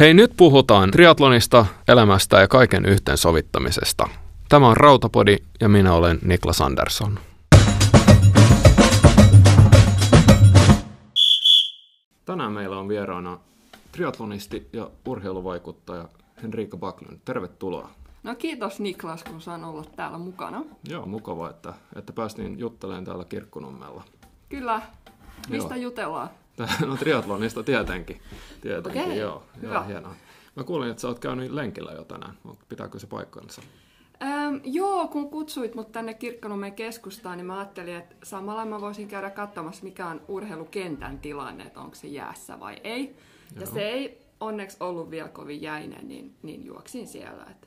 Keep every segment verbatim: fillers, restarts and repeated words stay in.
Hei, nyt puhutaan triathlonista, elämästä ja kaiken yhteensovittamisesta. Tämä on Rautapodi ja minä olen Niklas Andersson. Tänään meillä on vieraana triathlonisti ja urheiluvaikuttaja Henrika Bagnon. Tervetuloa. No kiitos Niklas, kun saan olla täällä mukana. Joo, mukavaa, että, että päästiin juttelemaan täällä Kirkkonummella. Kyllä. Mistä joo. jutellaan? No triathlonista tietenkin. tietenkin. Okei, joo, hyvä. Joo, hienoa. Mä kuulin, että sä oot käynyt lenkillä jo tänään. Pitääkö se paikkansa? Öm, joo, kun kutsuit mut tänne Kirkkonummen keskustaan, niin mä ajattelin, että samalla mä voisin käydä katsomassa, mikä on urheilukentän tilanne, että onko se jäässä vai ei. Joo. Ja se ei onneksi ollut vielä kovin jäinen, niin, niin juoksin siellä. Että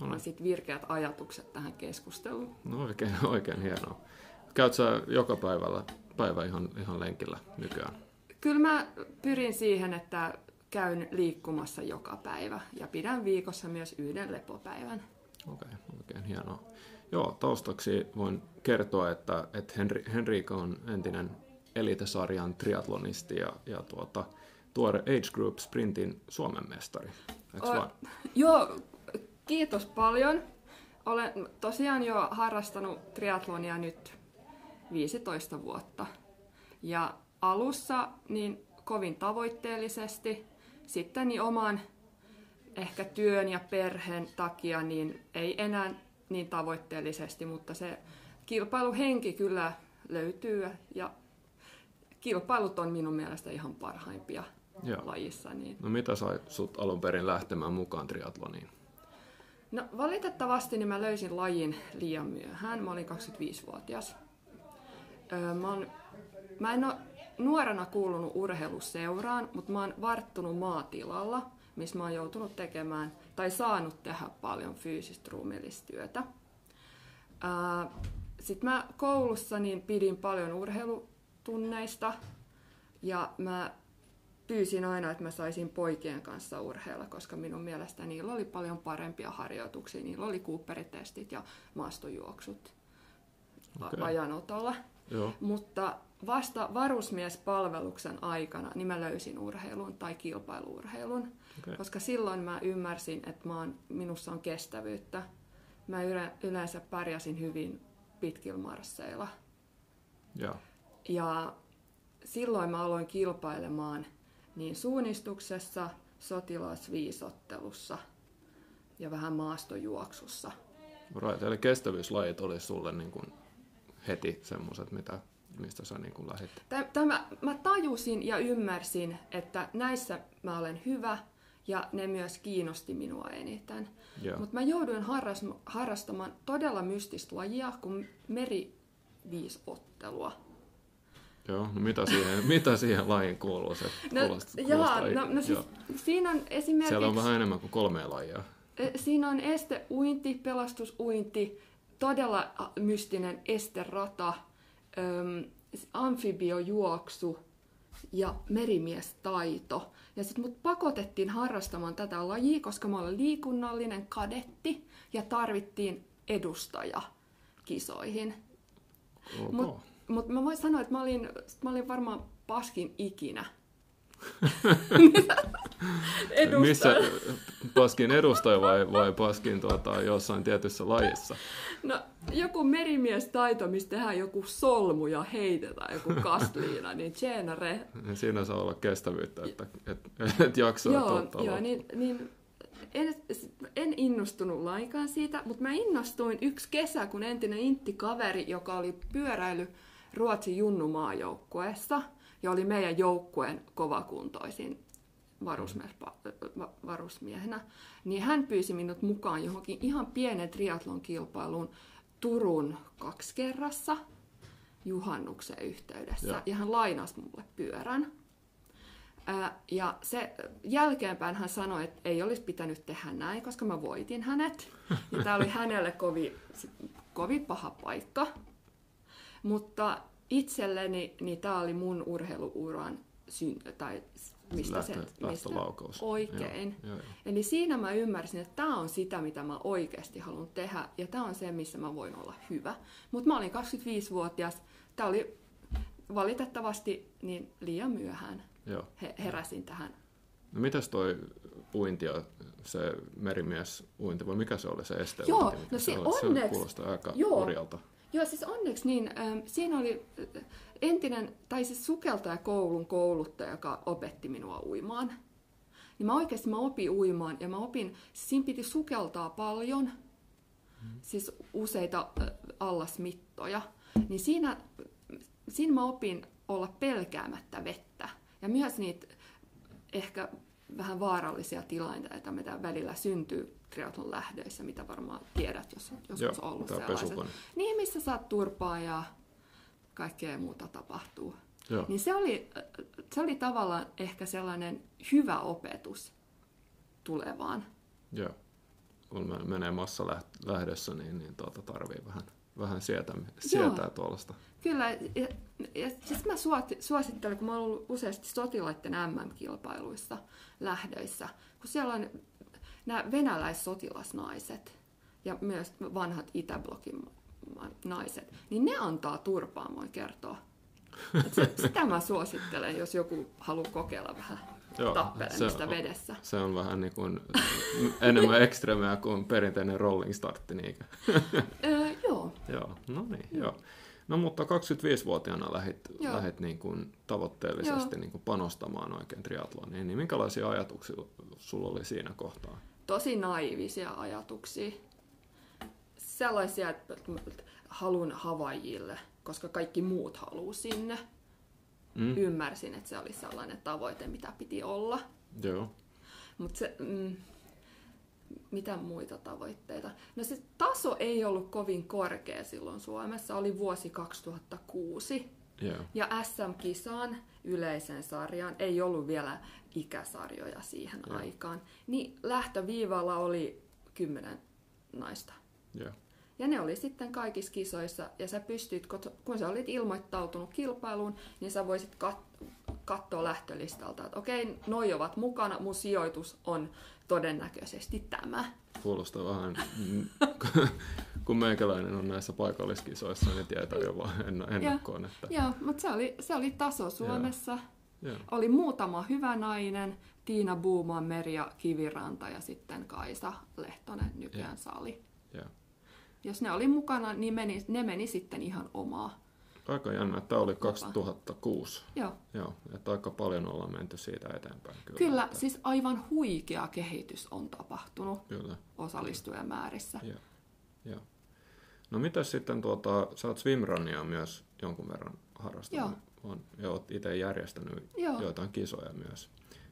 no sitten virkeät ajatukset tähän keskusteluun. No oikein, oikein hienoa. Käyt sä joka päivällä, päivä ihan, ihan lenkillä nykyään? Kyllä mä pyrin siihen, että käyn liikkumassa joka päivä ja pidän viikossa myös yhden lepopäivän. Okei, oikein hienoa. Joo, taustaksi voin kertoa, että, että Henri, Henrika on entinen elitesarjan triathlonisti ja, ja tuota, tuore Age Group Sprintin Suomen mestari. Eikö o, vaan? Joo, kiitos paljon. Olen tosiaan jo harrastanut triathlonia nyt viisitoista vuotta. Ja alussa niin kovin tavoitteellisesti, sitten niin oman ehkä työn ja perheen takia niin ei enää niin tavoitteellisesti, mutta se kilpailuhenki kyllä löytyy ja kilpailut on minun mielestä ihan parhaimpia Joo. lajissa. Niin. No mitä sai sut alun perin lähtemään mukaan triathloniin? No valitettavasti niin mä löysin lajin liian myöhään. Mä olin kaksikymmentäviisivuotias. Öö, mä, on, mä en ole nuorena kuulunut urheiluseuraan, mutta mä oon varttunut maatilalla, missä mä oon joutunut tekemään tai saanut tehdä paljon fyysistä ruumiillista työtä. Sitten mä koulussa niin pidin paljon urheilutunneista ja mä pyysin aina, että mä saisin poikien kanssa urheilla, koska minun mielestäni niillä oli paljon parempia harjoituksia. Niillä oli Cooperitestit ja maastojuoksut okay. ajanotolla. Joo. Mutta vasta varusmiespalveluksen aikana niin mä löysin urheilun tai kilpailuurheilun, okay. koska silloin mä ymmärsin, että mä oon, minussa on kestävyyttä. Mä yleensä pärjäsin hyvin pitkillä marsseilla. Yeah. Ja silloin mä aloin kilpailemaan niin suunnistuksessa, sotilasviisottelussa ja vähän maastojuoksussa. Right, eli kestävyyslajit oli sulle niin kuin heti semmoiset, mitä... Mistä sä niin lähdit? Tämä, mä tajusin ja ymmärsin, että näissä mä olen hyvä ja ne myös kiinnosti minua eniten. Mutta mä jouduin harrastamaan todella mystistä lajia kuin meriviisottelua. Joo, no mitä siihen, mitä siihen lajiin kuuluu? Se kuulosti, no, jaa, no, no siis, siinä on esimerkiksi... Siellä on vähän enemmän kuin kolme lajia. Siinä on esteuinti, pelastusuinti, todella mystinen esterata. Öm, amfibiojuoksu ja merimiestaito. Ja sit mut pakotettiin harrastamaan tätä lajia, koska mä olen liikunnallinen kadetti ja tarvittiin edustaja kisoihin. Okay. Mut, mut mä voin sanoa, että mä olin, mä olin varmaan paskin ikinä. Missä paskin edustaja vai, vai paskin tuota, jossain tietyssä lajissa? No joku merimiestaito, missä tehdään joku solmu ja heitetään joku kasliina, niin tjeenare. Siinä saa olla kestävyyttä, että et, et jaksaa joo, tuottaa. Joo, niin, niin en, en innostunut lainkaan siitä, mutta mä innostuin yksi kesä, kun entinen inttikaveri, joka oli pyöräily Ruotsin junnumaajoukkueessa, ja oli meidän joukkueen kovakuntoisin varusmiehenä, niin hän pyysi minut mukaan johonkin ihan pienen triathlonkilpailuun Turun kaksikerrassa juhannuksen yhteydessä. Ja, ja hän lainasi mulle pyörän. Ää, ja se, jälkeenpäin hän sanoi, että ei olisi pitänyt tehdä näin, koska mä voitin hänet. Ja tämä oli hänelle kovin, kovin paha paikka. Mutta... Itselleni niin tämä oli mun urheiluuran synty, tai mistä lähtö, se mistä oikein. Joo, joo. Eli siinä mä ymmärsin, että tämä on sitä, mitä mä oikeasti haluan tehdä, ja tämä on se, missä mä voin olla hyvä. Mutta mä olin kaksikymmentäviisivuotias, tämä oli valitettavasti niin liian myöhään. Joo. He, heräsin tähän. No mitäs toi uinti on se merimies uinti, vai mikä se oli se esteenuinti? Joo, mikä no se, se onneksi. Se kuulostaa aika joo, kurjalta. Joo, siis onneksi niin, ähm, siinä oli entinen, tai siis sukeltajakoulun kouluttaja, joka opetti minua uimaan. Niin mä oikeasti mä opin uimaan, ja mä opin, siis siinä piti sukeltaa paljon, hmm. siis useita äh, allasmittoja. Niin siinä, siinä mä opin olla pelkäämättä vettä, ja myös niitä ehkä vähän vaarallisia tilanteita, mitä välillä syntyy triathlon lähdöissä, mitä varmaan tiedät, jos on joskus Joo, ollut sellaiset. Niin, missä saat turpaa ja kaikkea muuta tapahtuu. Joo. Niin se oli, se oli tavallaan ehkä sellainen hyvä opetus tulevaan. Joo. Kun menee massalähdössä, niin, niin tuota tarvii vähän, vähän sietää, sietää tuollaista. Kyllä. Ja, ja siis mä suosittelen, kun mä olen ollut useasti sotilaiden M M-kilpailuissa lähdöissä, kun siellä on nämä venäläissotilasnaiset ja myös vanhat Itäblokin naiset, niin ne antaa turpaa, voin kertoa. Et sitä mä suosittelen, jos joku haluaa kokeilla vähän Joo, tappelemista se vedessä. Se on vähän niin kuin enemmän ekstremeä kuin perinteinen rolling startti. Niinkä. Öö, joo. Joo, no niin, mm. joo. No mutta kaksikymmentäviisivuotiaana lähdit, lähdit niin kuin tavoitteellisesti niin kuin panostamaan oikein triathloniin, niin minkälaisia ajatuksia sulla oli siinä kohtaa? Tosi naivisia ajatuksia. Sellaisia, että haluan Havaijille, koska kaikki muut haluaa sinne. Mm. Ymmärsin, että se oli sellainen tavoite, mitä piti olla. Joo. Mut se, mm, mitä muita tavoitteita? No se taso ei ollut kovin korkea silloin Suomessa. Oli vuosi kaksituhattakuusi. Joo. Ja S M-kisaan, yleisen sarjaan, ei ollut vielä ikäsarjoja siihen Joo. aikaan. Niin lähtöviivalla oli kymmenen naista. Joo. Ja ne oli sitten kaikissa kisoissa, ja sä pystyt, kun sä olit ilmoittautunut kilpailuun, niin sä voisit kat- katsoa lähtölistalta, että okei, noi ovat mukana, mun sijoitus on todennäköisesti tämä. Kuulostaa vähän, kun meikäläinen on näissä paikalliskisoissa, niin tietää jo vaan ennakkoon. Että... Joo, mutta se oli, se oli taso Suomessa. Ja, ja. Oli muutama hyvä nainen, Tiina Buuma, Merja Kiviranta ja sitten Kaisa Lehtonen, nykyään Sali. Ja. Jos ne oli mukana, niin meni, ne meni sitten ihan omaa. Aika jännä, että tämä oli kaksituhattakuusi. Joo. Joo, että aika paljon ollaan menty siitä eteenpäin. Kyllä, kyllä että... siis aivan huikea kehitys on tapahtunut kyllä. osallistujamäärissä. Joo. Joo. No mitäs sitten, tuota, sä oot swimrunia myös jonkun verran harrastanut. Joo. Ja oot itse järjestänyt Joo. joitain kisoja myös.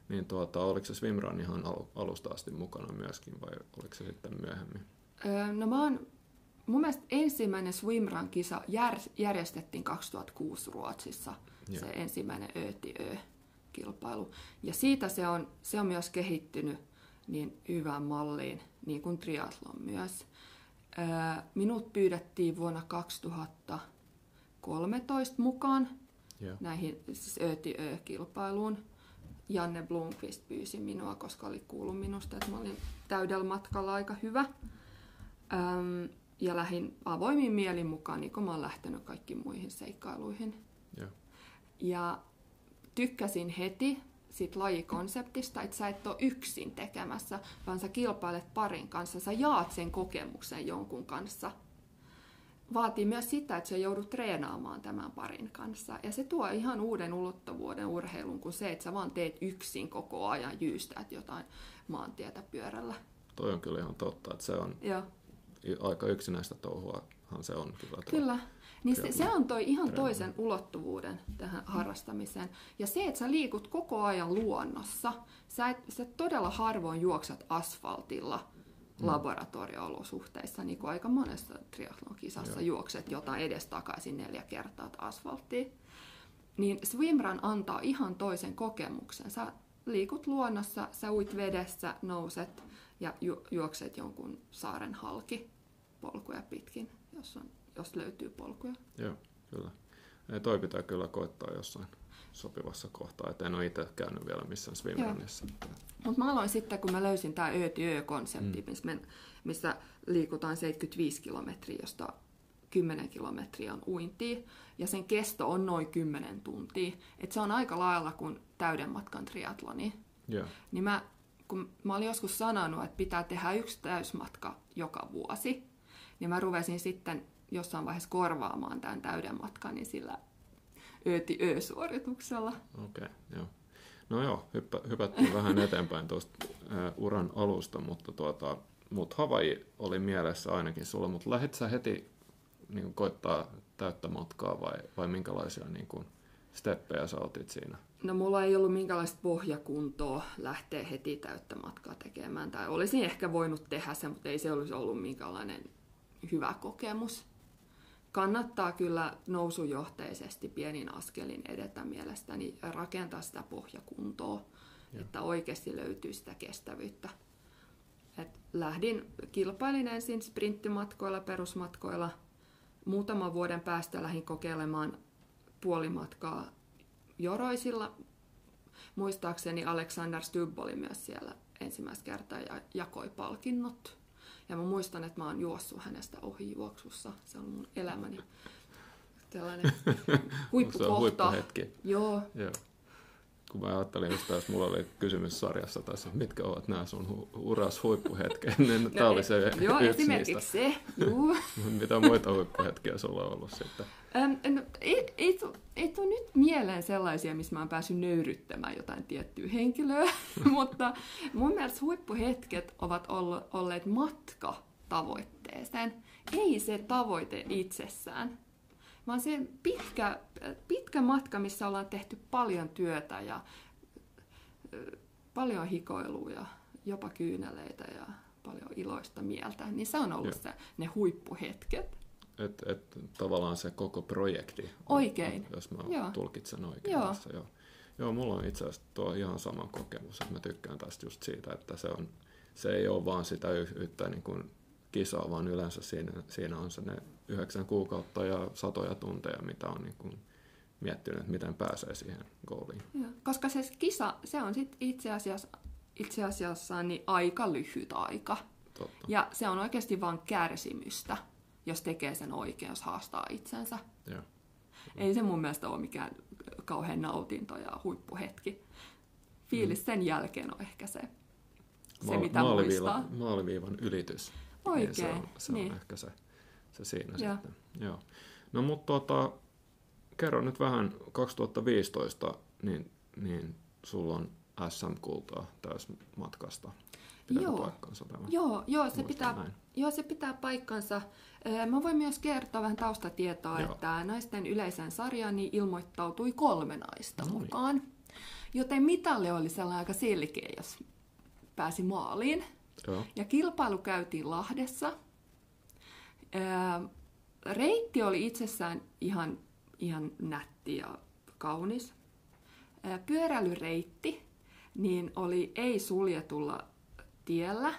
Niin tuota, oliko se swimrun ihan alusta asti mukana myöskin vai oliko se sitten myöhemmin? Öö, no mä oon... Mun mielestä ensimmäinen swimrun-kisa jär, järjestettiin kaksituhattakuusi Ruotsissa, Joo. se ensimmäinen Ö T Ö-kilpailu. Ja siitä se on, se on myös kehittynyt niin hyvään malliin, niin kuin triathlon myös. Minut pyydettiin vuonna kaksituhattakolmetoista mukaan Joo. näihin siis Ö T Ö-kilpailuun. Janne Blomqvist pyysi minua, koska oli kuullut minusta, että mä olin täydellä matkalla aika hyvä. Ja lähdin avoimin mielin mukaan, niin kuin mä oon lähtenyt kaikkiin muihin seikkailuihin. Ja, ja tykkäsin heti sit lajikonseptista, että sä et ole yksin tekemässä, vaan sä kilpailet parin kanssa, sä jaat sen kokemuksen jonkun kanssa. Vaatii myös sitä, että sä joudut treenaamaan tämän parin kanssa. Ja se tuo ihan uuden ulottuvuuden urheilun kuin se, että sä vaan teet yksin koko ajan, jyystäät jotain maantietä pyörällä. Toi on kyllä ihan totta, että se on... Ja. Aika yksinäistä touhuahan se on. Kyllä, kyllä. Niin se, se antoi ihan treeni. Toisen ulottuvuuden tähän harrastamiseen. Ja se, että sä liikut koko ajan luonnossa, sä, et, sä todella harvoin juoksat asfaltilla mm. laboratorio-olosuhteissa, niin kuin aika monessa triathlon-kisassa juokset jotain edestakaisin neljä kertaa asfalttia. Niin swimrun antaa ihan toisen kokemuksen. Sä liikut luonnossa, sä uit vedessä, nouset ja ju- juokset jonkun saaren halki polkuja pitkin, jos, on, jos löytyy polkuja. Joo, kyllä. Ja toi pitää kyllä koittaa jossain sopivassa kohtaa, et en ole itse käynyt vielä missään swimrunissa. Mutta mä aloin sitten, kun mä löysin tää Ö T Ö-konsepti, mm. missä, missä liikutaan seitsemänkymmentäviisi kilometriä, josta kymmenen kilometriä on uintia, ja sen kesto on noin kymmenen tuntia. Et se on aika lailla kuin täyden matkan triathloni. Yeah. Niin mä kun mä olin joskus sanonut, että pitää tehdä yksi täysmatka joka vuosi, niin mä ruvesin sitten jossain vaiheessa korvaamaan tämän täyden matkan niin sillä ööti-öö-suorituksella. Okei, joo. No joo, hyppä, hypättiin vähän eteenpäin tuosta uran alusta, mutta tuota, mut Havaji oli mielessä ainakin sulla, mutta lähdit sä heti niin koittaa täyttä matkaa vai, vai minkälaisia niin kun steppejä sä otit siinä? No mulla ei ollut minkälaista pohjakuntoa lähteä heti täyttä matkaa tekemään, tai olisin ehkä voinut tehdä sen, mutta ei se olisi ollut minkälainen hyvä kokemus. Kannattaa kyllä nousujohteisesti pienin askelin edetä mielestäni ja rakentaa sitä pohjakuntoa, ja että oikeasti löytyy sitä kestävyyttä. Et lähdin, kilpailin ensin sprinttimatkoilla, perusmatkoilla. Muutaman vuoden päästä lähdin kokeilemaan puolimatkaa joroisilla. Muistaakseni Alexander Stubb oli myös siellä ensimmäistä kertaa ja jakoi palkinnot. Ja mä muistan, että mä oon juossut hänestä ohijuoksussa. Se on mun elämäni tällainen huippukohta. Huippuhetki. Joo. Joo. Kun mä ajattelin, että jos mulla oli kysymys sarjassa tässä, mitkä ovat nämä sun hu- uras huippuhetkeä, niin no tämä oli se et, yksi joo, niistä. Joo, esimerkiksi se. Juu. Mitä muita huippuhetkiä sulla on ollut sitten? Ähm, no, ei ei tule nyt mieleen sellaisia, missä mä oon päässyt nöyryttämään jotain tiettyä henkilöä, mutta mun mielestä huippuhetket ovat olleet matka tavoitteeseen, ei se tavoite itsessään. Vaan se pitkä, pitkä matka, missä ollaan tehty paljon työtä ja paljon hikoilua ja jopa kyyneleitä ja paljon iloista mieltä, niin se on ollut se, ne huippuhetket. Et, et, tavallaan se koko projekti, oikein. Jos mä joo. tulkitsen oikein. Joo. Tässä, joo. joo, mulla on itse asiassa tuo ihan sama kokemus, että mä tykkään tästä just siitä, että se, on, se ei ole vaan sitä y- yhtä niin kuin kisaa, vaan yleensä siinä, siinä on se ne yhdeksän kuukautta ja satoja tunteja, mitä on niin kuin miettinyt, että miten pääsee siihen goaliin. Ja, koska se kisa, se on sit itse asiassa, itse asiassa niin aika lyhyt aika. Totta. Ja se on oikeasti vain kärsimystä, jos tekee sen oikein, jos haastaa itsensä. Ja. Ei se mun mielestä ole mikään kauhean nautinto ja huippuhetki. Fiilis mm. sen jälkeen on ehkä se, se Maal, mitä muistaa. Maaliviivan ylitys. Oikein. Niin se on, se niin. on ehkä se, se siinä ja. Sitten. Joo. No mutta tuota, kerro nyt vähän kaksituhattaviisitoista, niin, niin sulla on S M-kultaa täysmatkasta. Pitääkö joo. paikkansa tämä? Joo, joo, se pitää, joo, se pitää paikkansa. Mä voin myös kertoa vähän taustatietoa, joo. että naisten yleiseen sarjaan niin ilmoittautui kolme naista Noin. mukaan. Joten mitalli oli sellainen aika selkeä, jos pääsi maaliin. Joo. Ja kilpailu käytiin Lahdessa. Reitti oli itsessään ihan, ihan nätti ja kaunis. Pyöräilyreitti niin oli ei-suljetulla tiellä,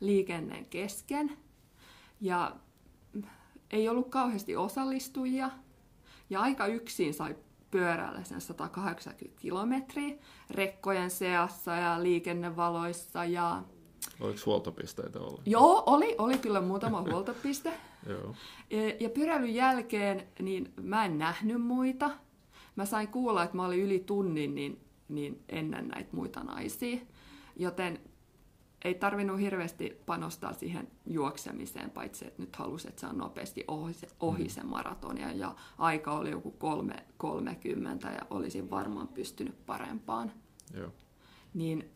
liikenteen kesken. Ja ei ollut kauheasti osallistujia. Ja aika yksin sai pyöräillä sen sata kahdeksankymmentä kilometriä rekkojen seassa ja liikennevaloissa ja oliko huoltopisteitä ollut? Joo, oli, oli kyllä muutama huoltopiste. Joo. Ja pyöräilyn jälkeen niin mä en nähnyt muita. Mä sain kuulla, että mä olin yli tunnin niin, niin ennen näitä muita naisia. Joten ei tarvinnut hirveästi panostaa siihen juoksemiseen, paitsi että nyt halusi, että se on nopeasti ohi, ohi sen maratonia. Ja aika oli joku kolme kolmekymmentä ja olisin varmaan pystynyt parempaan. Joo. Niin,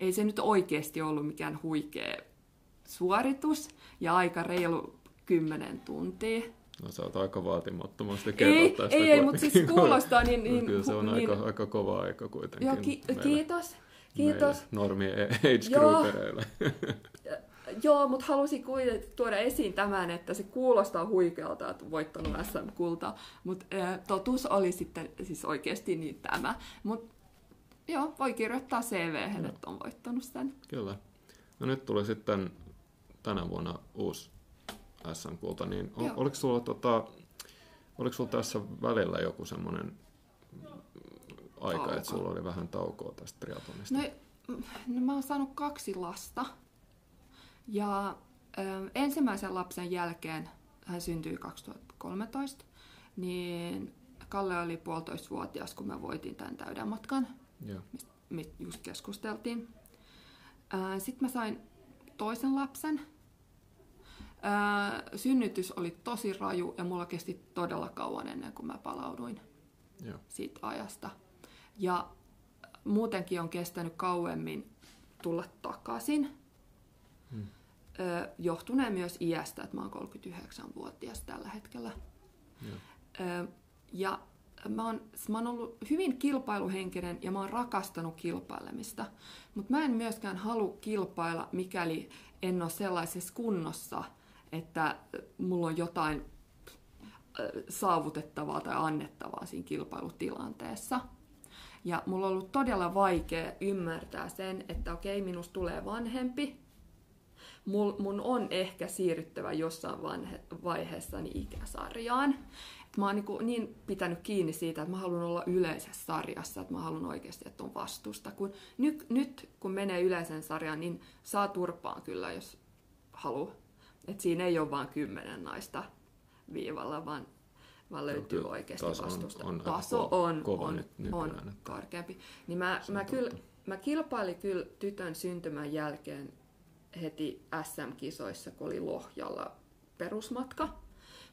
ei se nyt oikeasti ollut mikään huikea suoritus ja aika reilu kymmenen tuntia. No sä oot aika vaatimattomasti kerrot tästä. Ei, ei, mutta siis kuulostaa niin... niin kyllä se on niin, aika, aika kova aika kuitenkin. Joo, ki- meillä, kiitos. kiitos. Normi age groupereille. Joo, mutta halusin kuitenkin tuoda esiin tämän, että se kuulostaa huikealta, että voittanut S M-kulta, mutta totuus oli sitten siis oikeasti niin tämä. Mut, joo, voi kirjoittaa C V:hen, että on voittanut sen. Kyllä. No nyt tuli sitten tänä vuonna uusi S M-kulta, niin ol, oliko, sulla, tota, oliko sulla tässä välillä joku semmoinen aika, Tauko. että sulla oli vähän taukoa tästä triathlonista? No, no mä oon saanut kaksi lasta ja ö, ensimmäisen lapsen jälkeen, hän syntyi kaksituhattakolmetoista, niin Kalle oli puolitoistavuotias, kun mä voitin tämän täyden matkan. Joo. Mistä just keskusteltiin. Sitten mä sain toisen lapsen. Synnytys oli tosi raju ja mulla kesti todella kauan ennen kuin mä palauduin Joo. siitä ajasta. Ja muutenkin on kestänyt kauemmin tulla takaisin. Hmm. Johtuneen myös iästä, että mä oon kolmekymmentäyhdeksänvuotias tällä hetkellä. Joo. Ja mä oon, mä oon ollut hyvin kilpailuhenkinen ja mä oon rakastanut kilpailemista. Mutta mä en myöskään halua kilpailla, mikäli en ole sellaisessa kunnossa, että mulla on jotain saavutettavaa tai annettavaa siinä kilpailutilanteessa. Ja mulla on ollut todella vaikea ymmärtää sen, että okei, minusta tulee vanhempi. Mun on ehkä siirryttävä jossain vaiheessani ikäsarjaan. Mä oon niin, niin pitänyt kiinni siitä, että mä haluan olla yleisessä sarjassa, että mä haluan oikeasti, että on vastusta. Kun nyt, nyt kun menee yleisen sarjaan, niin saa turpaan kyllä, jos haluaa. Että siinä ei ole vain kymmenen naista viivalla, vaan, vaan löytyy kyllä, oikeasti taso vastusta. On, on taso on, kova on, nyt nykyään, on karkeampi. Niin mä, mä, kyllä, mä kilpailin kyllä tytön syntymän jälkeen heti äs äm-kisoissa, kun oli Lohjalla perusmatka.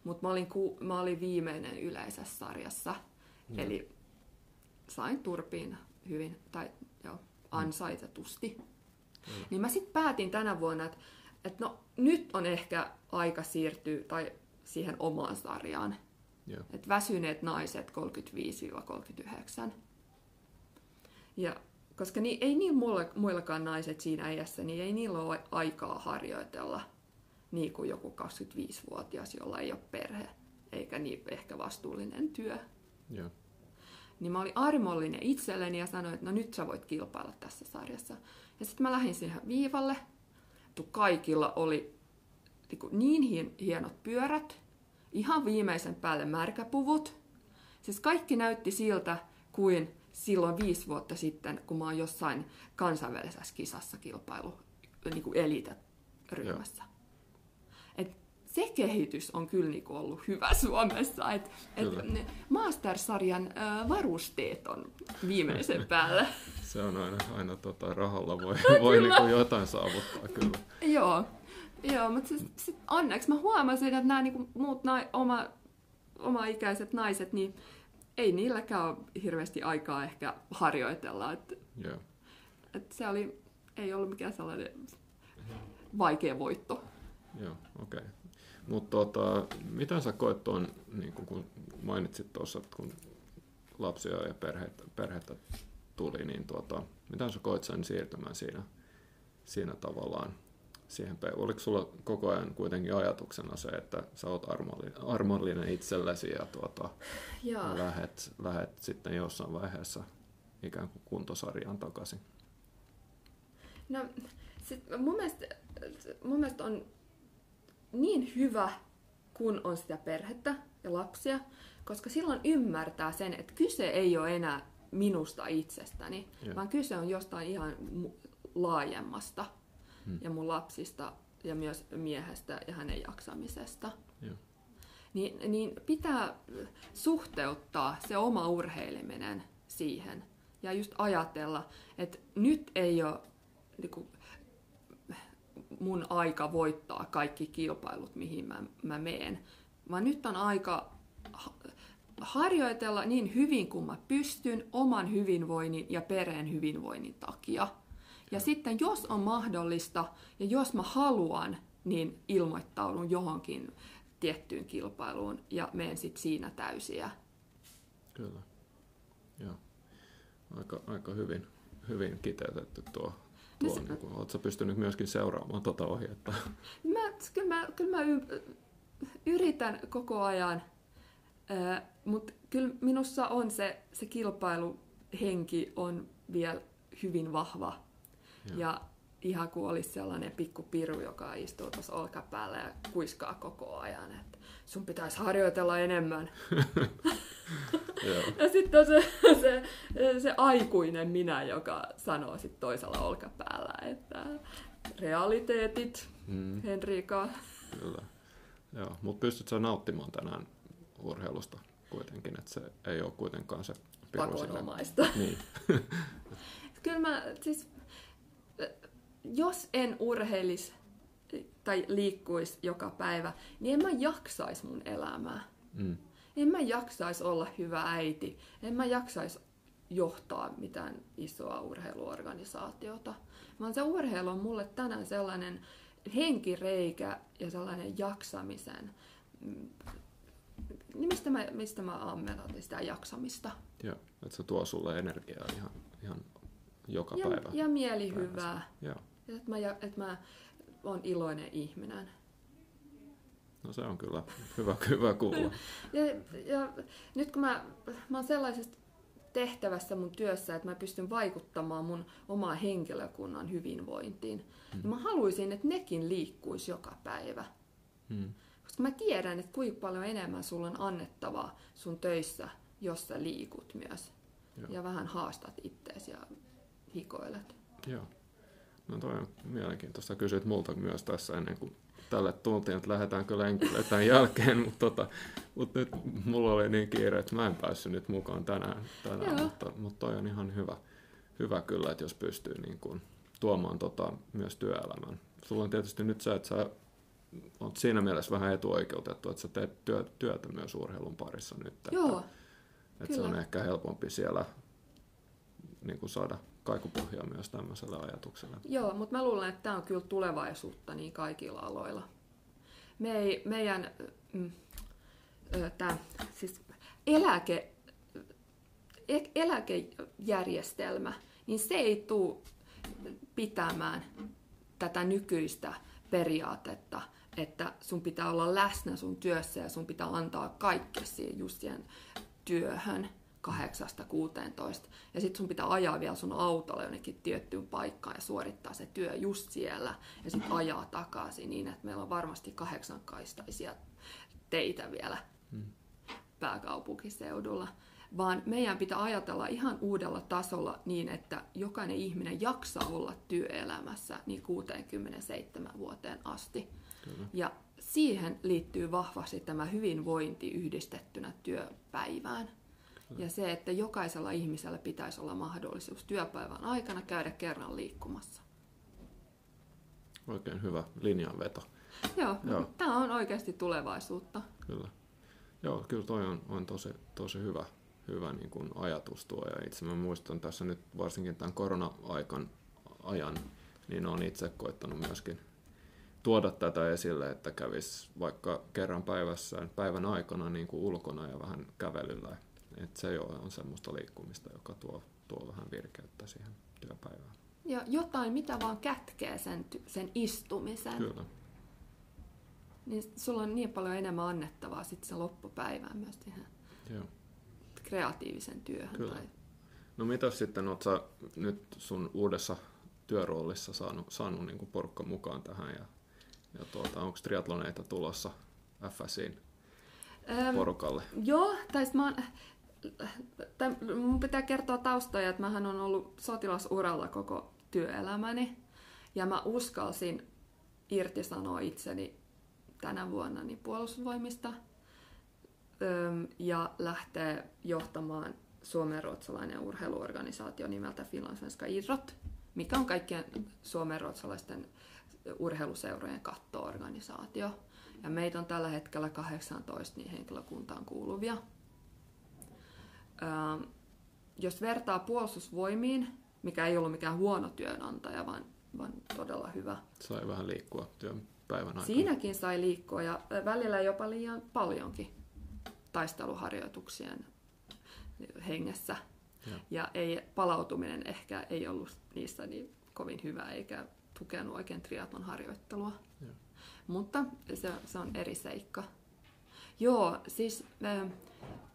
Mutta mä, ku- mä olin viimeinen yleisessä sarjassa, no. eli sain turpiin hyvin, tai joo, ansaitetusti. No. Niin mä sitten päätin tänä vuonna, että et no, nyt on ehkä aika siirtyä tai siihen omaan sarjaan. Että väsyneet naiset kolmekymmentäviisi kolmekymmentäyhdeksän. Ja koska ni, ei niin mulla, muillakaan naiset siinä iässä, niin ei niillä ole aikaa harjoitella. Niin kuin joku kaksikymmentäviisivuotias, jolla ei ole perhe, eikä niin ehkä vastuullinen työ. Joo. Niin mä olin armollinen itselleni ja sanoin, että no nyt sä voit kilpailla tässä sarjassa. Ja sitten mä lähdin siihen viivalle. Kaikilla oli niin hienot pyörät, ihan viimeisen päälle märkäpuvut. Siis kaikki näytti siltä kuin silloin viisi vuotta sitten, kun mä oon jossain kansainvälisessä kisassa kilpailu niin kuin eliteryhmässä. Joo. Et se kehitys on kyllä niinku ollut hyvä Suomessa, että et Master-sarjan ö, varusteet on viimeisen päällä. Se on aina, aina tota, rahalla voi, voi niinku jotain saavuttaa kyllä. Joo, Joo mutta siis, sit onneksi mä huomasin, että nämä niinku muut nai, oma, oma-ikäiset naiset, niin ei niilläkään ole hirveästi aikaa ehkä harjoitella. Et, yeah. et se oli, ei ollut mikään sellainen vaikea voitto. Joo, okei. Okay. Mutta tota, mitä sä koet tuon, niin kun mainitsit tuossa, että kun lapsia ja perheitä, perheitä tuli, niin tota, mitä sä koet sen siirtymään siinä, siinä tavallaan siihen päin? Oliko sulla koko ajan kuitenkin ajatuksena se, että sä oot armollinen, armollinen itsellesi ja tuota, lähet, lähet sitten jossain vaiheessa ikään kuin kuntosarjaan takaisin? No, sit mun mielestä, mun mielestä on niin hyvä, kun on sitä perhettä ja lapsia, koska silloin ymmärtää sen, että kyse ei ole enää minusta itsestäni, ja. vaan kyse on jostain ihan laajemmasta hmm. ja mun lapsista ja myös miehestä ja hänen jaksamisesta. Ja. Niin, niin pitää suhteuttaa se oma urheileminen siihen ja just ajatella, että nyt ei ole niin kuin, mun aika voittaa kaikki kilpailut, mihin mä, mä meen. Vaan nyt on aika harjoitella niin hyvin kuin mä pystyn oman hyvinvoinnin ja perheen hyvinvoinnin takia. Ja sitten jos on mahdollista ja jos mä haluan, niin ilmoittaudun johonkin tiettyyn kilpailuun ja menen sitten siinä täysiä. Kyllä. Joo. Aika, aika hyvin, hyvin kiteytetty tuo. Tuo, niin kun, oletko pystynyt myöskin seuraamaan tuota ohjetta? Mä, kyllä mä, kyllä mä y- yritän koko ajan, äh, mutta kyllä minussa on se, se kilpailuhenki on vielä hyvin vahva. Ja, ja ihan kuin olisi sellainen pikku piru, joka istuu tuossa olkapäällä ja kuiskaa koko ajan, että sun pitäisi harjoitella enemmän. Ja sitten on se, se, se aikuinen minä, joka sanoo sit toisella olkapäällä, että realiteetit, mm. Henrika. Kyllä. Joo, mutta pystyt sä nauttimaan tänään urheilusta kuitenkin, että se ei ole kuitenkaan se piru. Pakonomaista. Niin. Kyllä mä siis jos en urheilisi tai liikkuisi joka päivä, niin en mä jaksaisi mun elämää. Mm. En mä jaksaisi olla hyvä äiti. En mä jaksaisi johtaa mitään isoa urheiluorganisaatiota. Vaan se urheilu on mulle tänään sellainen henkireikä ja sellainen jaksamisen. Niin mistä mä, mistä mä ammenotin sitä jaksamista? Joo, että se tuo sulle energiaa ihan, ihan joka ja, päivä. Ja mielihyvää. Että mä, et mä oon iloinen ihminen. No se on kyllä hyvä, hyvä kuulla. ja, ja nyt kun mä, mä oon sellaisesta tehtävässä mun työssä, että mä pystyn vaikuttamaan mun omaan henkilökunnan hyvinvointiin, mm. niin mä haluaisin, että nekin liikkuisi joka päivä. Mm. Koska mä tiedän, että kuinka paljon enemmän sulla on annettavaa sun töissä, jos sä liikut myös. Joo. Ja vähän haastat itteesi ja hikoilet. Joo. No toi on mielenkiintoista. Kysyit multa myös tässä ennen kuin tälle tuntiin, että lähdetäänkö lenkille tämän jälkeen. Mutta tota, mut nyt mulla oli niin kiire, että mä en päässyt nyt mukaan tänään. tänään mutta, mutta toi on ihan hyvä, hyvä kyllä, että jos pystyy niin kun tuomaan tota myös työelämän. Sulla on tietysti nyt se, että sä olet siinä mielessä vähän etuoikeutettu, että sä teet työ, työtä myös urheilun parissa nyt. Joo, että, että se on ehkä helpompi siellä niin kuin saada kaikupohjaa myös tämmöisellä ajatuksella. Joo, mutta mä luulen, että tämä on kyllä tulevaisuutta niin kaikilla aloilla. Me ei, meidän mm, tää, siis eläke, eläkejärjestelmä, niin se ei tule pitämään tätä nykyistä periaatetta, että sun pitää olla läsnä sun työssä ja sun pitää antaa kaikki siihen just siihen työhön kahdeksasta kuuteentoista. Ja sit sun pitää ajaa vielä sun autolla jonnekin tiettyyn paikkaan ja suorittaa se työ just siellä ja sit ajaa takaisin niin, että meillä on varmasti kahdeksankaistaisia teitä vielä hmm. pääkaupunkiseudulla. Vaan meidän pitää ajatella ihan uudella tasolla niin, että jokainen ihminen jaksaa olla työelämässä niin kuuteenkymmeneenseitsemään vuoteen asti. Kyllä. Ja siihen liittyy vahvasti tämä hyvinvointi yhdistettynä työpäivään. Kyllä. Ja se, että jokaisella ihmisellä pitäisi olla mahdollisuus työpäivän aikana käydä kerran liikkumassa. Oikein hyvä linjanveto. Joo, Joo. Tämä on oikeasti tulevaisuutta. Kyllä. Joo, kyllä toi on, on tosi, tosi hyvä. Hyvä niin kuin ajatus tuo, ja itse mä muistan tässä nyt varsinkin tämän korona-aikan ajan, niin olen itse koittanut myöskin tuoda tätä esille, että kävisi vaikka kerran päivässä, päivän aikana niin kuin ulkona ja vähän kävelyllä. Että se jo on semmoista liikkumista, joka tuo, tuo vähän virkeyttä siihen työpäivään. Ja jotain, mitä vaan kätkee sen, sen istumisen. Kyllä. Niin sulla on niin paljon enemmän annettavaa sitten sen loppupäivään myös siihen. Joo. Kreatiivisen työhön. Kyllä. Tai... No mitäs sitten, oot sä nyt sun uudessa työroolissa saanut, saanut niin kuin porukka mukaan tähän, ja, ja tuota, onko triathloneita tulossa F S:in Öm, porukalle? Joo, tai mä oon, tai mun pitää kertoa taustoja, että mähän on ollut sotilasuralla koko työelämäni, ja mä uskalsin irtisanoa itseni tänä vuonna niin puolustusvoimista, ja lähtee johtamaan suomenruotsalainen urheiluorganisaatio nimeltä Finland Svenska Idrot, mikä on kaikkien suomenruotsalaisten urheiluseurojen kattoorganisaatio. Ja meitä on tällä hetkellä kahdeksantoista niin henkilökuntaan kuuluvia. Jos vertaa puolustusvoimiin, mikä ei ollut mikään huono työnantaja, vaan, vaan todella hyvä. Sai vähän liikkua työpäivän aikana. Siinäkin sai liikkua ja välillä jopa liian paljonkin. Taisteluharjoituksien hengessä. Ja, ja ei, palautuminen ehkä ei ollut niissä niin kovin hyvä, eikä tukenut oikein triathlon harjoittelua. Ja. Mutta se, se on eri seikka. Joo, siis äh,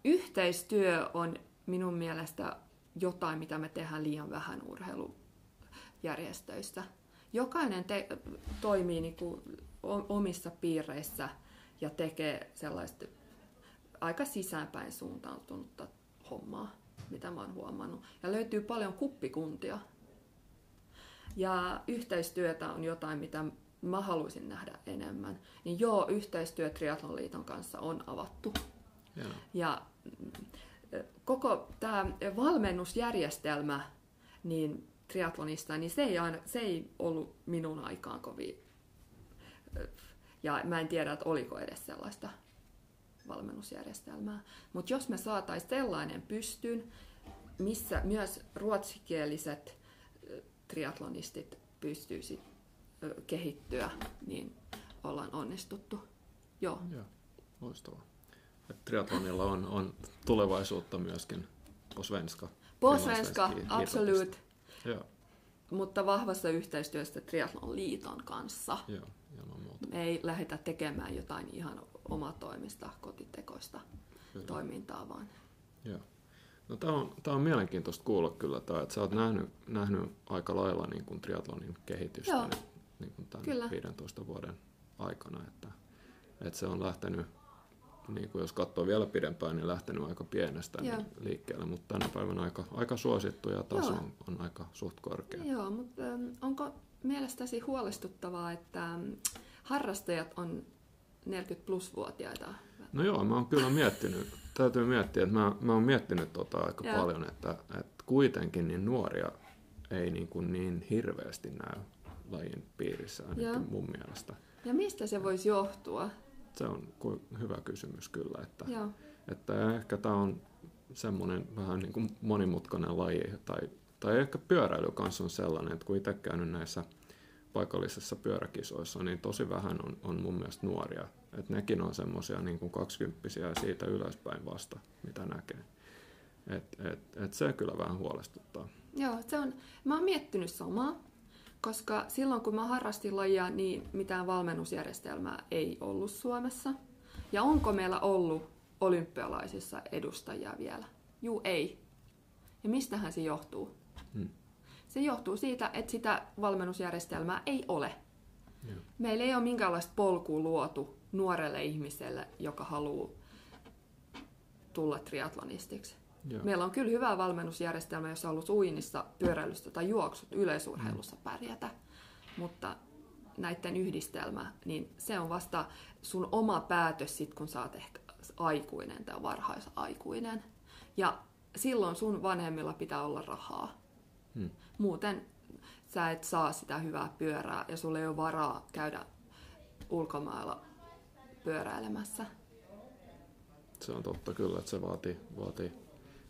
yhteistyö on minun mielestä jotain, mitä me tehdään liian vähän urheilujärjestöissä. Jokainen te- toimii niin kuin omissa piireissä ja tekee sellaista aika sisäänpäin suuntautunutta hommaa, mitä mä oon huomannut. Ja löytyy paljon kuppikuntia. Ja yhteistyötä on jotain, mitä mä haluaisin nähdä enemmän. Niin joo, yhteistyö Triathlonliiton kanssa on avattu. Ja, ja koko tämä valmennusjärjestelmä, niin triathlonista, niin se ei, aina, se ei ollut minun aikaan kovin. Ja mä en tiedä, että oliko edes sellaista valmennusjärjestelmää. Mutta jos me saataisiin sellainen pystyyn, missä myös ruotsikieliset triathlonistit pystyisivät kehittyä, niin ollaan onnistuttu. Joo. Joo, loistavaa. Triathlonilla on, on tulevaisuutta myöskin på svenska. På svenska, absolut. Joo. Mutta vahvassa yhteistyössä Triathlonliiton kanssa. Joo, ilman muuta. Me ei lähdetä tekemään jotain ihan omatoimista, kotitekoista kyllä. toimintaa vaan. Joo. No, tämä on, on mielenkiintoista kuulla kyllä, tää, että sä oot nähnyt, nähnyt aika lailla niin kuin triathlonin kehitystä Joo. niin kuin tämän kyllä. viidentoista vuoden aikana. Että, että se on lähtenyt, niin kuin jos katsoo vielä pidempään, niin lähtenyt aika pienestä niin liikkeelle, mutta tänä päivänä aika, aika suosittu ja taso on, on aika suht korkea. Joo, mutta onko mielestäsi huolestuttavaa, että harrastajat on neljäkymmentä plus-vuotiaita? No joo, mä oon kyllä miettinyt. Täytyy miettiä, että mä, mä oon miettinyt tota aika Joo. paljon, että, että kuitenkin niin nuoria ei niin, kuin niin hirveästi näy lajin piirissä ainakin mun mielestä. Ja mistä se voisi johtua? Se on hyvä kysymys kyllä, että, että ehkä tämä on semmoinen vähän niin kuin monimutkainen laji, tai, tai ehkä pyöräily kanssa on sellainen, että kun itse käynyt näissä paikallisissa pyöräkisoissa, niin tosi vähän on, on mun mielestä nuoria. Et nekin on semmoisia niin kuin kaksikymppisiä ja siitä ylöspäin vasta, mitä näkee. Et, et, et se kyllä vähän huolestuttaa. Joo, se on, mä oon miettinyt samaa, koska silloin kun mä harrastin lajia, niin mitään valmennusjärjestelmää ei ollut Suomessa. Ja onko meillä ollut olympialaisissa edustajia vielä? Juu, ei. Ja mistähän se johtuu? Hmm. Se johtuu siitä, että sitä valmennusjärjestelmää ei ole. Joo. Meillä ei ole minkäänlaista polkua luotu nuorelle ihmiselle, joka haluaa tulla triathlonistiksi. Joo. Meillä on kyllä hyvä valmennusjärjestelmä, jos haluaa uinnissa, pyöräilyssä tai juoksut yleisurheilussa pärjätä. Mutta näiden yhdistelmä, niin se on vasta sun oma päätös, sit, kun sä oot ehkä aikuinen tai varhaisaikuinen. Ja silloin sun vanhemmilla pitää olla rahaa. Hmm. Muuten sä et saa sitä hyvää pyörää ja sulla ei ole varaa käydä ulkomailla pyöräilemässä. Se on totta kyllä, että se vaatii, vaatii,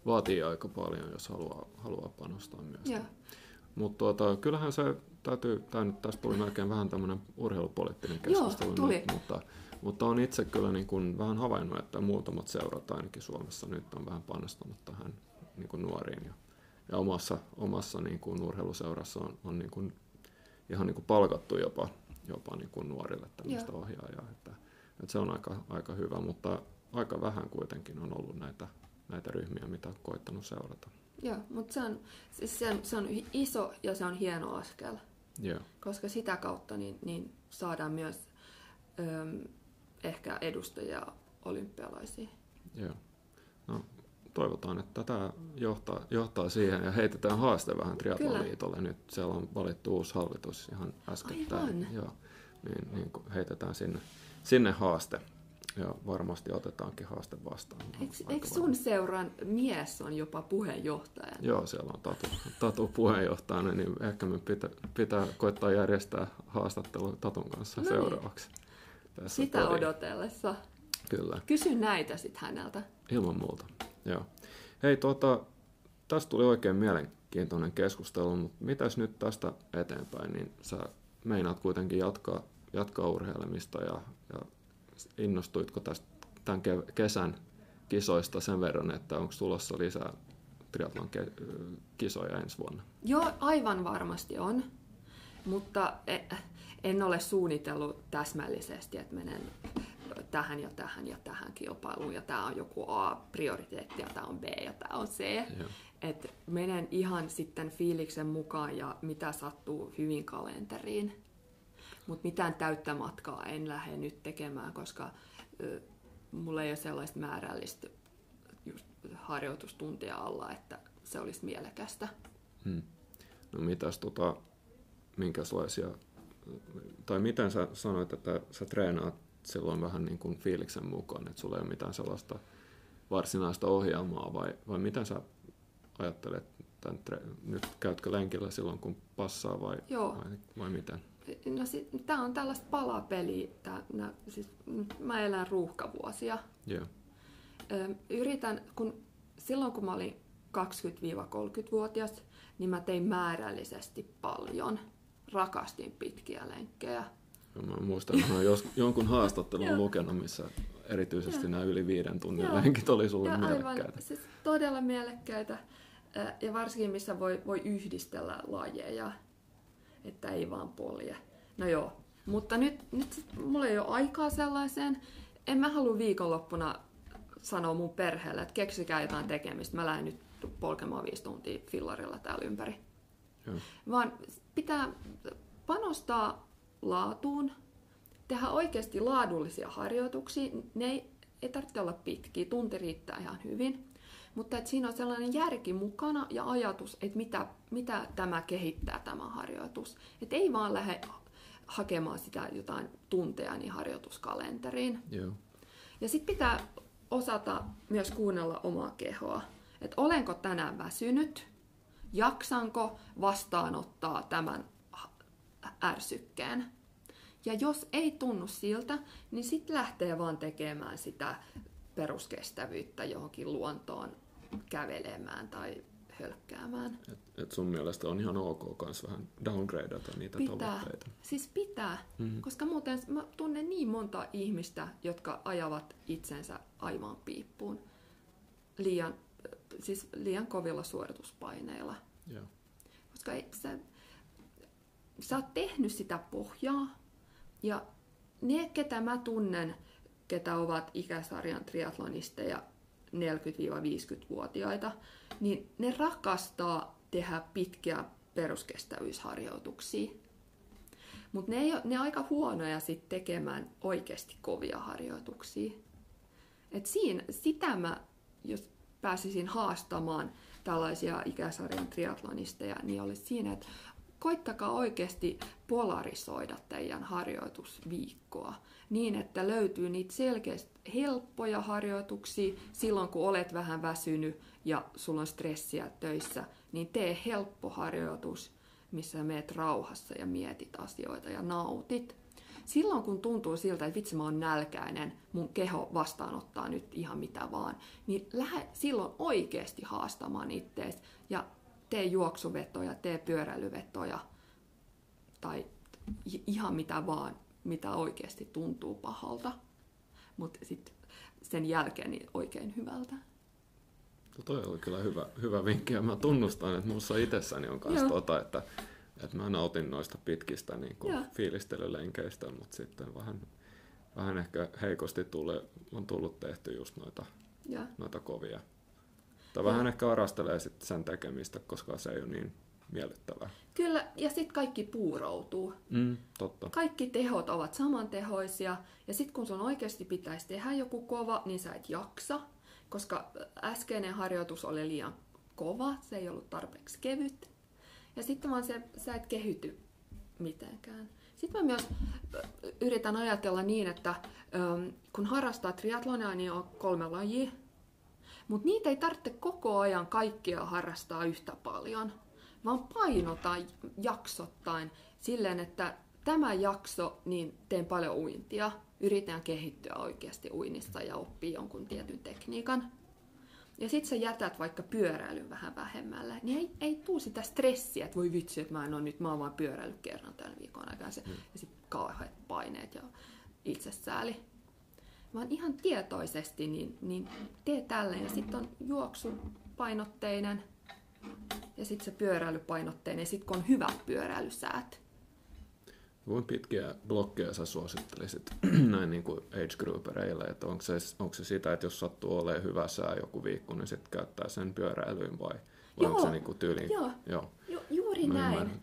vaatii aika paljon, jos haluaa, haluaa panostaa myös. Mutta tuota, kyllähän se täytyy, tää nyt tästä tuli melkein vähän tämmöinen urheilupoliittinen keskustelu. Joo, tuli. Mutta, mutta on itse kyllä niin kun vähän havainnut, että muutamat seurat ainakin Suomessa nyt on vähän panostanut tähän niin kun nuoriin. Ja Ja omassa, omassa niin kuin urheiluseurassa on, on niin kuin, ihan niin kuin palkattu jopa, jopa niin kuin nuorille tämmöistä Joo. ohjaajaa. Että, että se on aika, aika hyvä, mutta aika vähän kuitenkin on ollut näitä, näitä ryhmiä, mitä on koittanut seurata. Joo, mutta se on, siis se, se on iso ja se on hieno askel, Joo. koska sitä kautta niin, niin saadaan myös äm, ehkä edustajia olympialaisiin. Joo. No. Toivotaan, että tämä johtaa, johtaa siihen ja heitetään haaste vähän Triathlonliitolle. Nyt siellä on valittu uusi hallitus ihan äskettäin. Joo, niin, niin heitetään sinne, sinne haaste ja varmasti otetaankin haaste vastaan. Eikö sun seuran mies on jopa puheenjohtaja? Joo, siellä on Tatu, tatu puheenjohtajana, niin ehkä me pitää, pitää koittaa järjestää haastattelu Tatun kanssa no niin. seuraavaksi. Tässä sitä pari. Odotellessa. Kyllä. Kysy näitä sitten häneltä. Ilman muuta. Joo. Hei, tuota, tästä tuli oikein mielenkiintoinen keskustelu, mutta mitäs nyt tästä eteenpäin, niin sä meinaat kuitenkin jatkaa, jatkaa urheilemista ja, ja innostuitko tästä, tämän kesän kisoista sen verran, että onko tulossa lisää triathlon kisoja ensi vuonna? Joo, aivan varmasti on, mutta en ole suunnitellut täsmällisesti, että menen tähän ja tähän ja tähän kilpailuun, ja tämä on joku A-prioriteetti, ja tämä on B, ja tämä on C. Joo. Et menen ihan sitten fiiliksen mukaan, ja mitä sattuu hyvin kalenteriin. Mutta mitään täyttä matkaa en lähde nyt tekemään, koska ö, mulla ei ole sellaista määrällistä just harjoitustuntia alla, että se olisi mielekästä. Hmm. No mitäs tota, minkälaisia, tai miten sä sanoit, että sä treenaat silloin vähän niin kuin fiiliksen mukaan, että sulla ei ole mitään sellaista varsinaista ohjelmaa, vai, vai mitä sä ajattelet Tän, nyt käytkö lenkillä silloin, kun passaa vai, vai, vai miten? No, tämä on tällaista palapeliä. Tää, nää, siis, mä elän ruuhkavuosia. Yeah. Yritän, kun, silloin kun mä olin kaksikymmentä-kolmekymmentävuotias, niin mä tein määrällisesti paljon. Rakastin pitkiä lenkkejä. Ja mä muistan, että mä olen jos, jonkun haastattelun lukenut, missä erityisesti nämä yli viiden tunnin ja lenkit oli sulle mielekkäitä. Aivan, siis todella mielekkäitä. Ja varsinkin, missä voi, voi yhdistellä lajeja, että ei vaan polje. No joo, mutta nyt, nyt mulla ei ole aikaa sellaiseen. En mä halua viikonloppuna sanoa mun perheelle, että keksikää jotain tekemistä. Mä lähden nyt polkemaan viisi tuntia fillarilla täällä ympäri. Joo. Vaan pitää panostaa laatuun, tehdä oikeasti laadullisia harjoituksia. Ne ei, ei tarvitse olla pitkiä, tunti riittää ihan hyvin. Mutta että siinä on sellainen järki mukana ja ajatus, että mitä, mitä tämä kehittää, tämä harjoitus. Että ei vaan lähde hakemaan sitä jotain tunteja niin harjoituskalenteriin. Joo. Ja sitten pitää osata myös kuunnella omaa kehoa. Että olenko tänään väsynyt, jaksanko vastaanottaa tämän ärsykkeen. Ja jos ei tunnu siltä, niin sitten lähtee vaan tekemään sitä peruskestävyyttä johonkin luontoon kävelemään tai hölkkäämään. Et, et sun mielestä on ihan ok kans vähän downgradata niitä pitää, tavoitteita. Siis pitää, mm-hmm. koska muuten mä tunnen niin monta ihmistä, jotka ajavat itsensä aivan piippuun liian, siis liian kovilla suorituspaineilla. Yeah. Koska ei, sä, sä oot tehnyt sitä pohjaa ja ne, ketä mä tunnen, ketä ovat ikäsarjan triatlonisteja, neljäkymmentä-viisikymmentävuotiaita, niin ne rakastaa tehdä pitkiä peruskestävyysharjoituksia. Mutta ne, ne on aika huonoja sit tekemään oikeasti kovia harjoituksia. Et siinä, sitä mä, jos pääsisin haastamaan tällaisia ikäsarjan triatlonisteja, niin olisi siinä, että koittakaa oikeasti polarisoida teidän harjoitusviikkoa niin, että löytyy niitä selkeästi helppoja harjoituksia silloin, kun olet vähän väsynyt ja sulla on stressiä töissä, niin tee helppo harjoitus, missä meet rauhassa ja mietit asioita ja nautit. Silloin, kun tuntuu siltä, että vitsi mä oon nälkäinen, mun keho vastaanottaa nyt ihan mitä vaan, niin lähde silloin oikeasti haastamaan ittees ja tee juoksuvetoja, tee pyöräilyvetoja tai ihan mitä vaan, mitä oikeasti tuntuu pahalta, mutta sitten sen jälkeen niin oikein hyvältä. No toi oli kyllä hyvä, hyvä vinkki ja mä tunnustan, että minussa itsessäni on myös tota, että, että mä nautin noista pitkistä niin kuin fiilistelylenkeistä, mutta sitten vähän, vähän ehkä heikosti tulee, on tullut tehty just noita, noita kovia. Tai vähän ehkä arastelee sit sen tekemistä, koska se ei ole niin miellyttävää. Kyllä, ja sitten kaikki puuroutuu. Mm, totta. Kaikki tehot ovat samantehoisia, ja sitten kun sun oikeasti pitäisi tehdä joku kova, niin sä et jaksa, koska äskeinen harjoitus oli liian kova, se ei ollut tarpeeksi kevyt, ja sitten vaan se, sä et kehity mitenkään. Sitten mä myös yritän ajatella niin, että kun harrastaa triathlonia, niin on kolme lajia, mutta niitä ei tarvitse koko ajan kaikkea harrastaa yhtä paljon, vaan painotaan jaksottain silleen, että tämä jakso, niin teen paljon uintia, yritän kehittyä oikeasti uinnissa ja oppii jonkun tietyn tekniikan. Ja sit sä jätät vaikka pyöräilyn vähän vähemmällä, niin ei, ei tule sitä stressiä, että voi vitsi, että mä en ole nyt, mä oon vaan pyöräillyt kerran tämän viikon aikaan, ja sit kauheat paineet ja itsesääli. Vaan ihan tietoisesti, niin, niin tee tälleen. Ja sitten on juoksupainotteinen ja sitten se pyöräilypainotteinen ja sitten kun on hyvät pyöräilysäät. Kuinka pitkiä blokkeja sä suosittelisit näin niin kuin age-groupereille? Onko se, onko se sitä, että jos sattuu olemaan hyvä sää joku viikko, niin sitten käyttää sen pyöräilyyn vai, vai joo, onko se niin tyyliin? Joo, joo. Ju- juuri mä näin. Mä,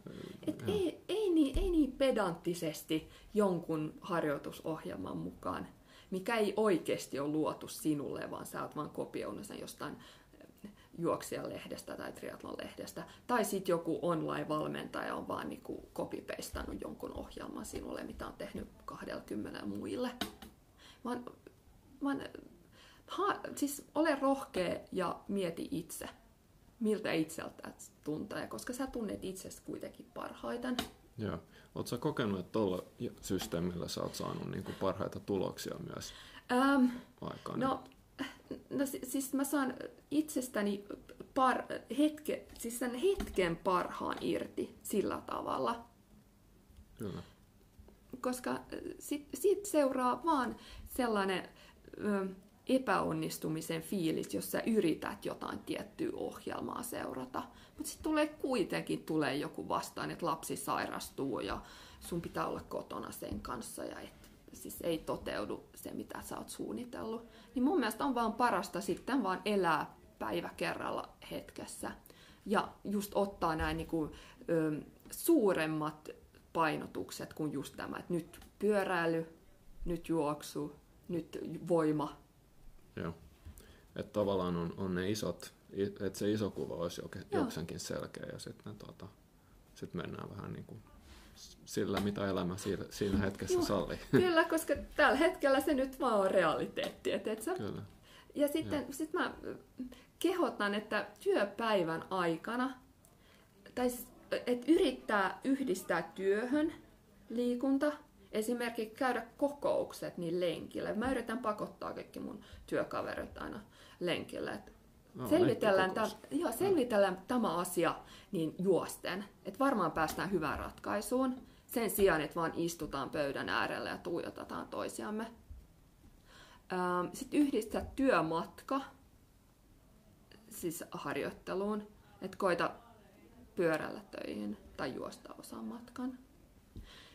Et ei, ei, niin, ei niin pedanttisesti jonkun harjoitusohjelman mukaan, mikä ei oikeasti ole luotu sinulle, vaan sä oot vaan kopioinut sen jostain juoksijalehdestä tai triathlonlehdestä. Tai sitten joku online-valmentaja on vaan niinku copy-pastannut jonkun ohjelman sinulle, mitä on tehnyt kaksikymmentä muille. Vaan, vaan, ha, siis ole rohkea ja mieti itse. miltä itseltä tuntuu, koska sä tunnet itsestä kuitenkin parhaiten. Joo. Oletko sä kokenut, että tuolla systeemillä sä oot saanut niinku parhaita tuloksia myös Öm, aikaan? No, no siis mä saan itsestäni par, hetke, siis sen hetken parhaan irti sillä tavalla. Kyllä. Koska sit, sit seuraa vaan sellainen ö, epäonnistumisen fiilis, jos sä yrität jotain tiettyä ohjelmaa seurata. Mutta sitten tulee kuitenkin tulee joku vastaan, että lapsi sairastuu ja sun pitää olla kotona sen kanssa ja et, siis ei toteudu se, mitä sä oot suunnitellut. Niin mun mielestä on vaan parasta sitten vaan elää päivä kerralla hetkessä ja just ottaa nämä niinku, ö, suuremmat painotukset kuin just tämä, että nyt pyöräily, nyt juoksu, nyt voima. Joo. Että tavallaan on, on ne isot, että se iso kuva olisi jokseenkin selkeä ja sitten tuota, sit mennään vähän niin kuin sillä, mitä elämä siinä, siinä hetkessä sallii. Kyllä, koska tällä hetkellä se nyt vaan on realiteetti. Kyllä. Ja sitten sit mä kehotan, että työpäivän aikana, tai että yrittää yhdistää työhön liikunta, esimerkiksi käydä kokoukset niin lenkillä. Mä yritän pakottaa kaikki mun työkaverit aina lenkillä. Et no, selvitellään tämän, joo, selvitellään no. tämä asia niin juosten, että varmaan päästään hyvään ratkaisuun sen sijaan, että vaan istutaan pöydän äärellä ja tuijotetaan toisiamme. Ähm, sitten yhdistää työmatka siis harjoitteluun, että koita pyörällä töihin tai juosta osan matkan.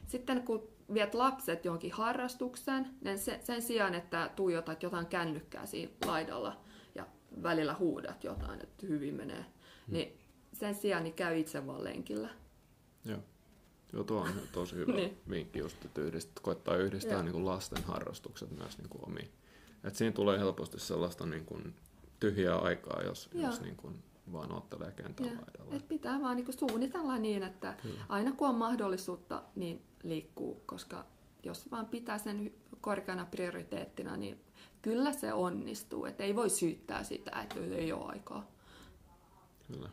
Sitten kun viet lapset johonkin harrastukseen, niin sen sijaan, että tuijotat jotain kännykkää siinä laidalla ja välillä huudat jotain, että hyvin menee, hmm. niin sen sijaan niin käy itse vaan lenkillä. Joo, Joo tuo on tosi hyvä niin. vinkki, just, että yhdist, koettaa yhdistää niin kuin lasten harrastukset myös niin kuin omiin. Et siinä tulee helposti sellaista niin kuin tyhjää aikaa, jos... jos niin kuin vaan ottelee kentän laidalla. Et pitää vaan niinku suunnitella niin, että Kyllä. aina kun on mahdollisuutta, niin liikkuu, koska jos vaan pitää sen korkeana prioriteettina, niin kyllä se onnistuu. Et ei voi syyttää sitä, että ei ole aikaa. Kyllä.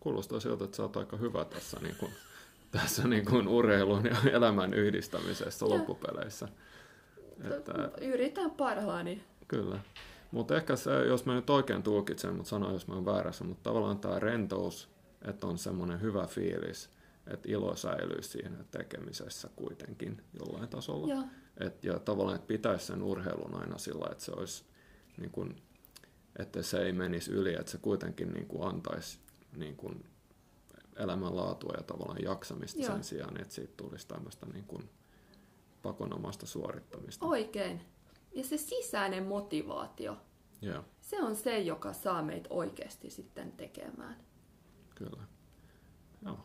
Kuulostaa siltä, että sä oot aika hyvä tässä, niinku, tässä niinku urheilun ja elämän yhdistämisessä loppupeleissä. Että... Yritän parhaani. Kyllä. Mutta ehkä se, jos mä nyt oikein tulkitsen, mutta sanoin, jos mä oon väärässä, mutta tavallaan tämä rentous, että on semmoinen hyvä fiilis, että ilo säilyy siinä tekemisessä kuitenkin jollain tasolla. Ja, Et, ja tavallaan, että pitäisi sen urheilun aina sillä, että se olisi, niin kun, että se ei menisi yli, että se kuitenkin niin kun antaisi niin kun elämänlaatua ja tavallaan jaksamista ja. sen sijaan, että siitä tulisi tämmöistä niin kun pakonomaista suorittamista. Oikein. Ja se sisäinen motivaatio, yeah. se on se, joka saa meitä oikeasti sitten tekemään. Kyllä. Joo.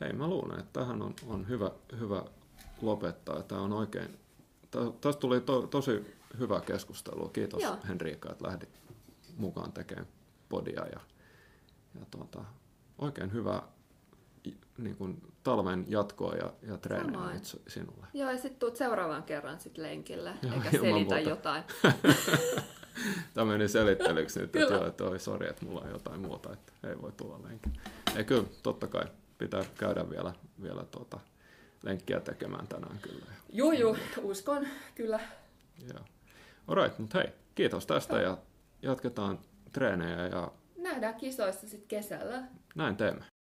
Hei, mä luulen, että tähän on, on hyvä, hyvä lopettaa. Tämä on oikein... Tästä tuli to, tosi hyvä keskustelu. Kiitos yeah. Henrika, että lähdit mukaan tekemään podia. Ja, ja tuota, oikein hyvä niin kuin, talven jatkoa ja, ja treenaa nyt sinulle. Joo, ja sitten tuut seuraavan kerran sit lenkillä, joo, eikä selitä muuta. Jotain. Tämä meni selittelyksi nyt, että, joo, että oi sori, että mulla on jotain muuta, että ei voi tulla lenkillä. Ei kyllä, totta kai pitää käydä vielä, vielä tuota, lenkkiä tekemään tänään kyllä. Joo, joo, uskon, kyllä. Joo. Alright, mutta hei, kiitos tästä ja jatketaan treenejä. Ja... Nähdään kisoissa sitten kesällä. Näin teemme.